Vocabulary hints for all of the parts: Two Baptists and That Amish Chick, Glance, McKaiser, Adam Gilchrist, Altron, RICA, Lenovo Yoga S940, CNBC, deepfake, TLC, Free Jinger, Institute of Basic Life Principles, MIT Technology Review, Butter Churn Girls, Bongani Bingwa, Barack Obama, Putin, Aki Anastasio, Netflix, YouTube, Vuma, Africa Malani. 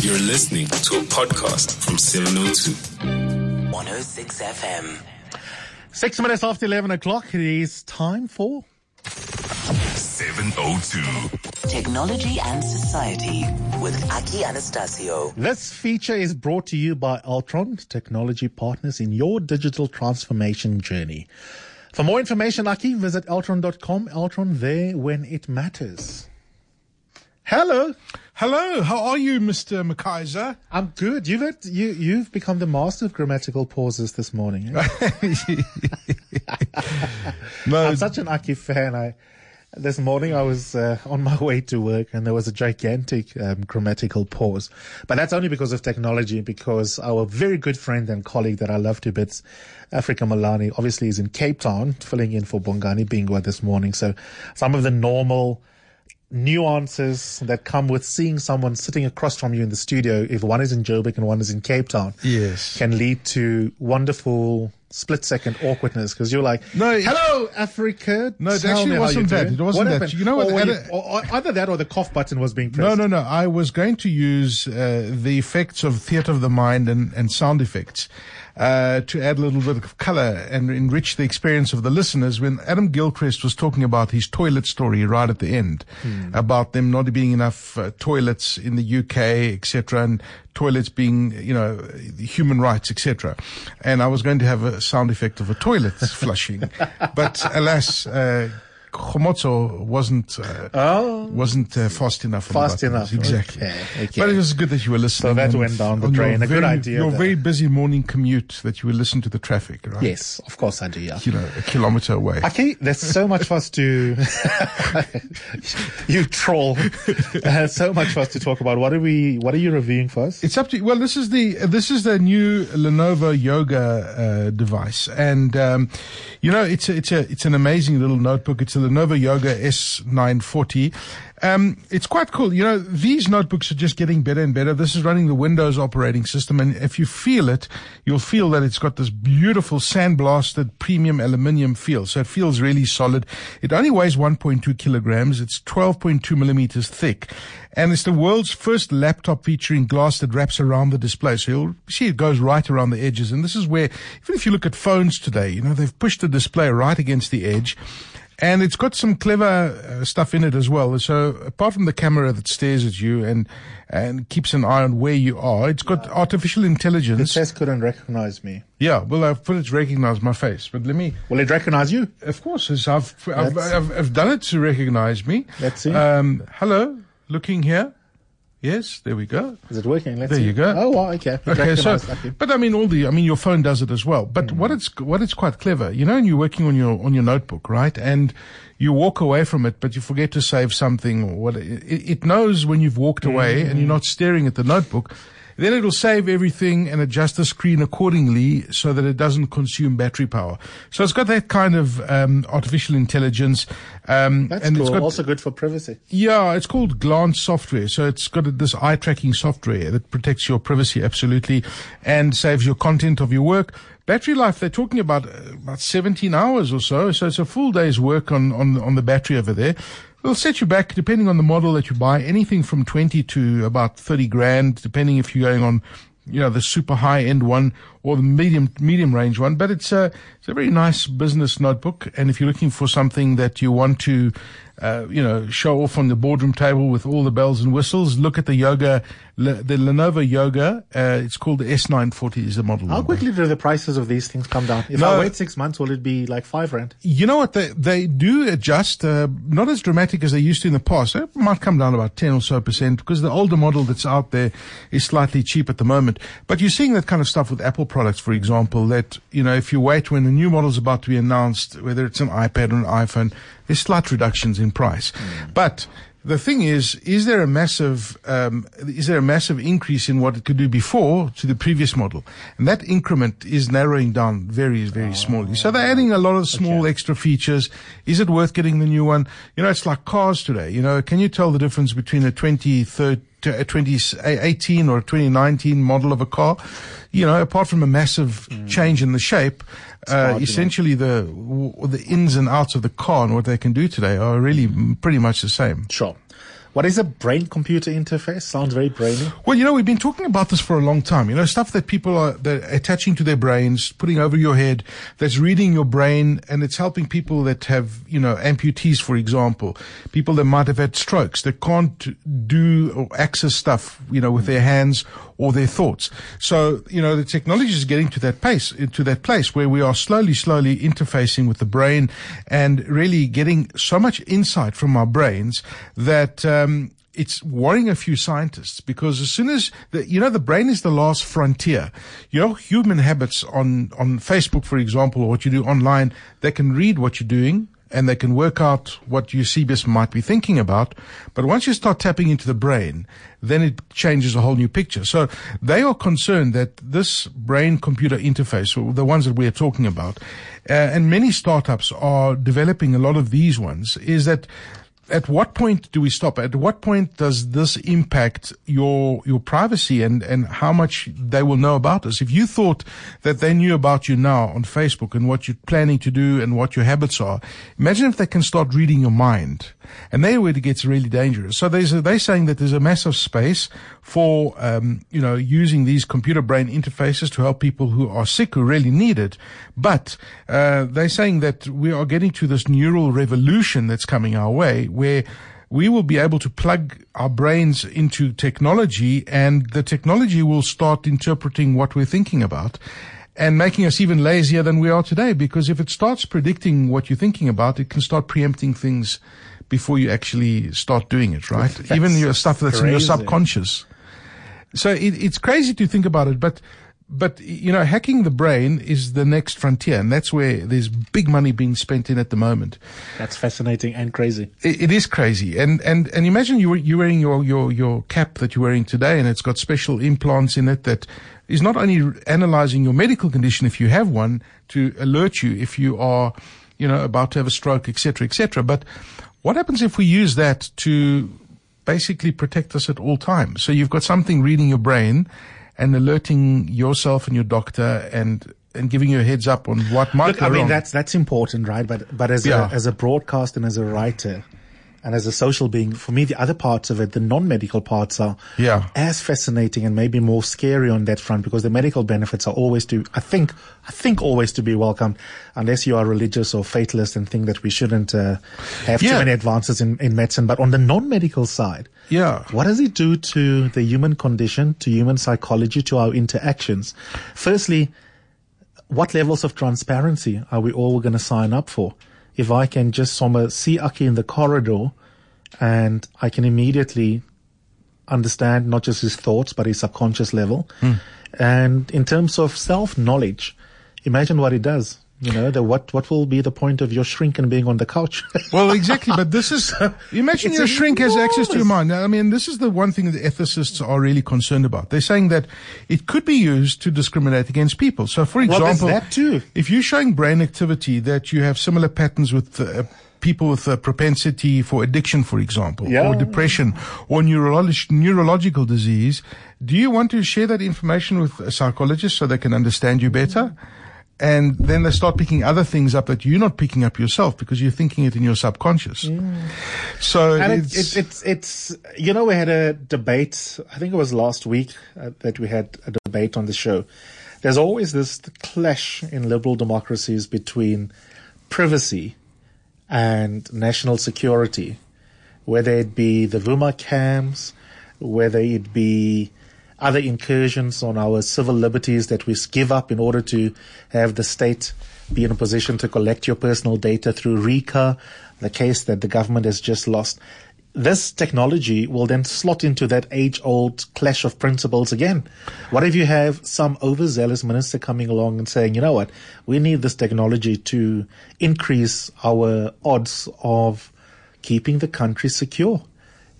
You're listening to a podcast from 702. 106 FM. 6 minutes after 11 o'clock, it is time for 702. Technology and Society with Aki Anastasio. This feature is brought to you by Altron, technology partners in your digital transformation journey. For more information, Aki, visit altron.com. Altron, there when it matters. Hello. Hello. How are you, Mr. McKaiser? I'm good. You've become the master of grammatical pauses this morning. Eh? No, I'm such an Aki fan. This morning I was on my way to work and there was a gigantic grammatical pause. But that's only because of technology, because our very good friend and colleague that I love to bits, Africa Malani, obviously is in Cape Town filling in for Bongani Bingwa this morning. So some of the normal nuances that come with seeing someone sitting across from you in the studio, if one is in Joburg and one is in Cape Town, yes, can lead to wonderful split-second awkwardness, because you're like, no, hello, Africa. No, it actually wasn't that. It wasn't that. You know what? Or either that or the cough button was being pressed. No. I was going to use the effects of theater of the mind and sound effects to add a little bit of color and enrich the experience of the listeners when Adam Gilchrist was talking about his toilet story right at the end, about them not being enough toilets in the UK, etc., and toilets being, human rights, etc. And I was going to have a sound effect of a toilet flushing, but alas, Khomotso wasn't fast enough. Fast enough, exactly. Okay. But it was good that you were listening. So that went down the drain. A good idea. Your very busy morning commute that you will listen to the traffic, right? Yes, of course I do. Yeah. A kilometer away. Okay, there's so much for us to. You troll. So much for us to talk about. What are you reviewing for us? It's up to you. Well, this is the new Lenovo Yoga device, and it's an amazing little notebook. It's the Lenovo Yoga S940. It's quite cool. These notebooks are just getting better and better. This is running the Windows operating system, and if you feel it, you'll feel that it's got this beautiful sandblasted premium aluminium feel. So it feels really solid. It only weighs 1.2 kilograms. It's 12.2 millimeters thick, and it's the world's first laptop featuring glass that wraps around the display. So you'll see it goes right around the edges, and this is where, even if you look at phones today, they've pushed the display right against the edge. And it's got some clever stuff in it as well. So apart from the camera that stares at you and keeps an eye on where you are, it's got artificial intelligence. It says couldn't recognize me. Yeah, well, I've put it recognize my face, but let me. Will it recognize you? Of course, I've done it to recognize me. Let's see. Hello, looking here. Yes, there we go. Is it working? There you go. Oh, wow, okay. Okay, so, but your phone does it as well. But what it's quite clever, and you're working on your notebook, right? And you walk away from it, but you forget to save something or what. It knows when you've walked away and you're not staring at the notebook. Then it'll save everything and adjust the screen accordingly so that it doesn't consume battery power. So it's got that kind of artificial intelligence. That's and cool. It's got, also good for privacy. Yeah, it's called Glance software. So it's got this eye tracking software that protects your privacy absolutely and saves your content of your work. Battery life, they're talking about 17 hours or so. So it's a full day's work on the battery over there. It'll set you back, depending on the model that you buy, anything from 20 to about 30 grand, depending if you're going on, the super high end one or the medium range one. But it's a very nice business notebook. And if you're looking for something that you want to, show off on the boardroom table with all the bells and whistles, look at the Lenovo Yoga. It's called the S940 is the model. How quickly do the prices of these things come down? If I wait 6 months, will it be like 5 rand? You know what? They do adjust, not as dramatic as they used to in the past. It might come down about 10 or so percent because the older model that's out there is slightly cheap at the moment. But you're seeing that kind of stuff with Apple products, for example, that, if you wait when a new model's about to be announced, whether it's an iPad or an iPhone, there's slight reductions in price. But the thing is there a massive increase in what it could do before to the previous model? And that increment is narrowing down very, very smallly. So they're adding a lot of small extra features. Is it worth getting the new one? It's like cars today. Can you tell the difference between a 2018 or 2019 model of a car? Apart from a massive change in the shape, essentially the ins and outs of the car and what they can do today are really pretty much the same. Sure. What is a brain-computer interface? Sounds very brainy. Well, you know, we've been talking about this for a long time. You know, stuff that people are attaching to their brains, putting over your head, that's reading your brain, and it's helping people that have, you know, amputees, for example, people that might have had strokes, that can't do or access stuff, you know, with their hands or their thoughts. So, you know, the technology is getting to that pace, to that place where we are slowly interfacing with the brain and really getting so much insight from our brains that it's worrying a few scientists, because as soon as the brain is the last frontier. You know, human habits on Facebook, for example, or what you do online, they can read what you're doing and they can work out what Eusebius might be thinking about. But once you start tapping into the brain, then it changes a whole new picture. So they are concerned that this brain-computer interface, or the ones that we are talking about, and many startups are developing a lot of these ones, is that at what point do we stop? At what point does this impact your privacy and how much they will know about us? If you thought that they knew about you now on Facebook and what you're planning to do and what your habits are, imagine if they can start reading your mind. And there it gets really dangerous. So they're saying that there's a massive space for, using these computer brain interfaces to help people who are sick, who really need it. But, they're saying that we are getting to this neural revolution that's coming our way, where we will be able to plug our brains into technology and the technology will start interpreting what we're thinking about and making us even lazier than we are today. Because if it starts predicting what you're thinking about, it can start preempting things before you actually start doing it, right? That's even your stuff that's crazy in your subconscious. So it's crazy to think about it, but you know, hacking the brain is the next frontier, and that's where there's big money being spent in at the moment. That's fascinating and crazy. It is crazy, and imagine you're wearing your cap that you're wearing today, and it's got special implants in it that is not only analyzing your medical condition if you have one to alert you if you are, you know, about to have a stroke, etc., but what happens if we use that to basically protect us at all times? So you've got something reading your brain and alerting yourself and your doctor and giving you a heads up on what might go wrong. I mean, that's important, right? But as a broadcaster and as a writer and as a social being, for me, the other parts of it, the non-medical parts are as fascinating and maybe more scary on that front, because the medical benefits are always always to be welcomed, unless you are religious or fatalist and think that we shouldn't have too many advances in medicine. But on the non-medical side, what does it do to the human condition, to human psychology, to our interactions? Firstly, what levels of transparency are we all going to sign up for? If I can just see Aki in the corridor and I can immediately understand not just his thoughts, but his subconscious level. Mm. And in terms of self-knowledge, imagine what it does. You know, what will be the point of your shrink and being on the couch? Well, exactly. But this is, imagine your shrink has access to your mind. I mean, this is the one thing that ethicists are really concerned about. They're saying that it could be used to discriminate against people. So, for example, that too. If you're showing brain activity that you have similar patterns with people with a propensity for addiction, for example, or depression or neurological disease, do you want to share that information with a psychologist so they can understand you better? And then they start picking other things up that you're not picking up yourself because you're thinking it in your subconscious. Mm. So it's we had a debate, I think it was last week that we had a debate on the show. There's always this clash in liberal democracies between privacy and national security, whether it be the Vuma cams, whether it be other incursions on our civil liberties that we give up in order to have the state be in a position to collect your personal data through RICA, the case that the government has just lost. This technology will then slot into that age-old clash of principles again. What if you have some overzealous minister coming along and saying, you know what, we need this technology to increase our odds of keeping the country secure?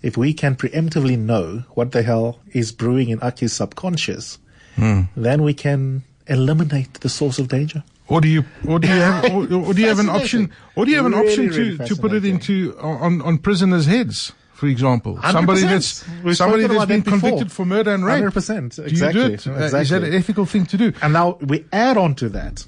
If we can preemptively know what the hell is brewing in Aki's subconscious, then we can eliminate the source of danger. Or do you have an option to put it into on prisoners' heads, for example? 100%. Somebody that's been convicted for murder and rape. 100%. Exactly. Do you do it? Exactly. Is that an ethical thing to do? And now we add on to that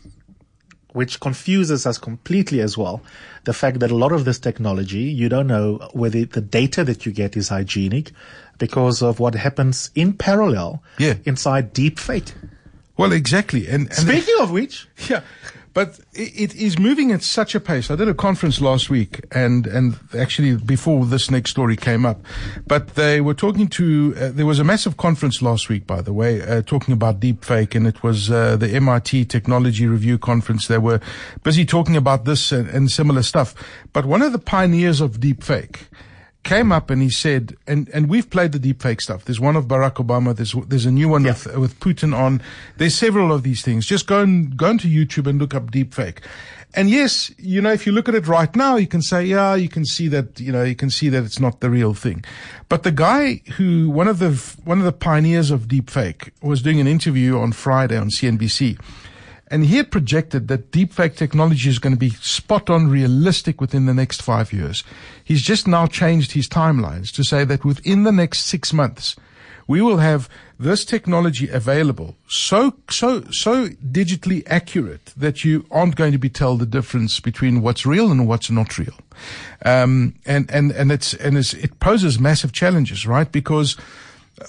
which confuses us completely as well. The fact that a lot of this technology, you don't know whether the data that you get is hygienic because of what happens in parallel inside deep fake. Well, exactly. And speaking of which. Yeah. But it is moving at such a pace. I did a conference last week and actually before this next story came up, but they were talking to, there was a massive conference last week, by the way, talking about deepfake, and it was the MIT Technology Review conference. They were busy talking about this and similar stuff. But one of the pioneers of deepfake came up and he said, and we've played the deepfake stuff. There's one of Barack Obama. There's a new one with Putin on. There's several of these things. Just go into YouTube and look up deepfake. And yes, you know, if you look at it right now, you can say, yeah, you can see that, you know, you can see that it's not the real thing. But the guy who, one of the pioneers of deepfake was doing an interview on Friday on CNBC. And he had projected that deepfake technology is going to be spot on realistic within the next 5 years. He's just now changed his timelines to say that within the next 6 months, we will have this technology available so digitally accurate that you aren't going to be tell the difference between what's real and what's not real. It poses massive challenges, right? Because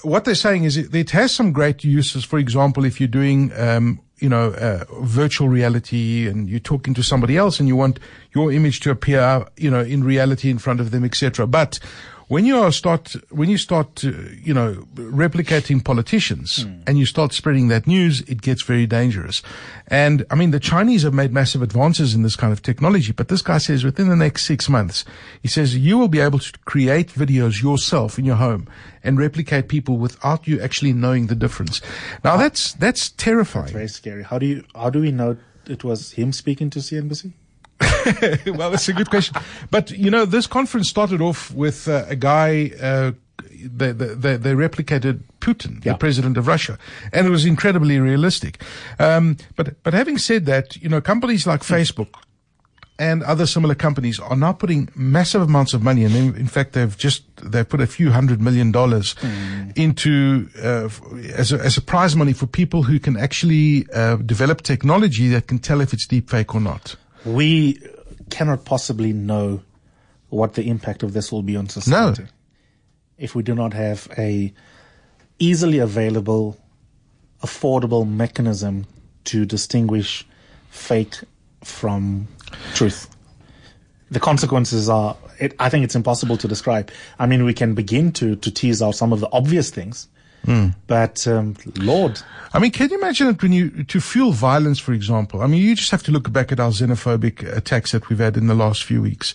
what they're saying is it has some great uses. For example, if you're doing, virtual reality and you're talking to somebody else and you want your image to appear, you know, in reality in front of them, etc. But when you start replicating politicians and you start spreading that news, it gets very dangerous. And I mean, the Chinese have made massive advances in this kind of technology, but this guy says within the next 6 months, he says you will be able to create videos yourself in your home and replicate people without you actually knowing the difference. Now that's terrifying. That's very scary. How do we know it was him speaking to CNBC? Well, that's a good question. But, you know, this conference started off with a guy, they replicated Putin, the president of Russia, and it was incredibly realistic. But having said that, you know, companies like Facebook and other similar companies are now putting massive amounts of money, and in fact, they've put a few $100 million into as a prize money for people who can actually develop technology that can tell if it's deepfake or not. We cannot possibly know what the impact of this will be on society if we do not have a easily available, affordable mechanism to distinguish fake from truth. The consequences are, I think it's impossible to describe. I mean, we can begin to tease out some of the obvious things. But, Lord. I mean, can you imagine it when to fuel violence, for example? I mean, you just have to look back at our xenophobic attacks that we've had in the last few weeks.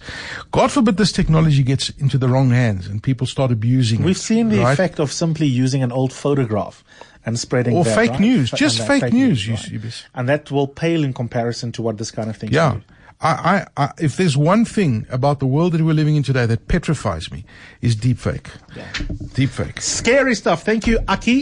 God forbid this technology gets into the wrong hands and people start abusing it. We've seen the effect of simply using an old photograph and spreading or fake news, just fake news. And that will pale in comparison to what this kind of thing can do. I if there's one thing about the world that we're living in today that petrifies me, is deepfake. Scary stuff. Thank you, Aki.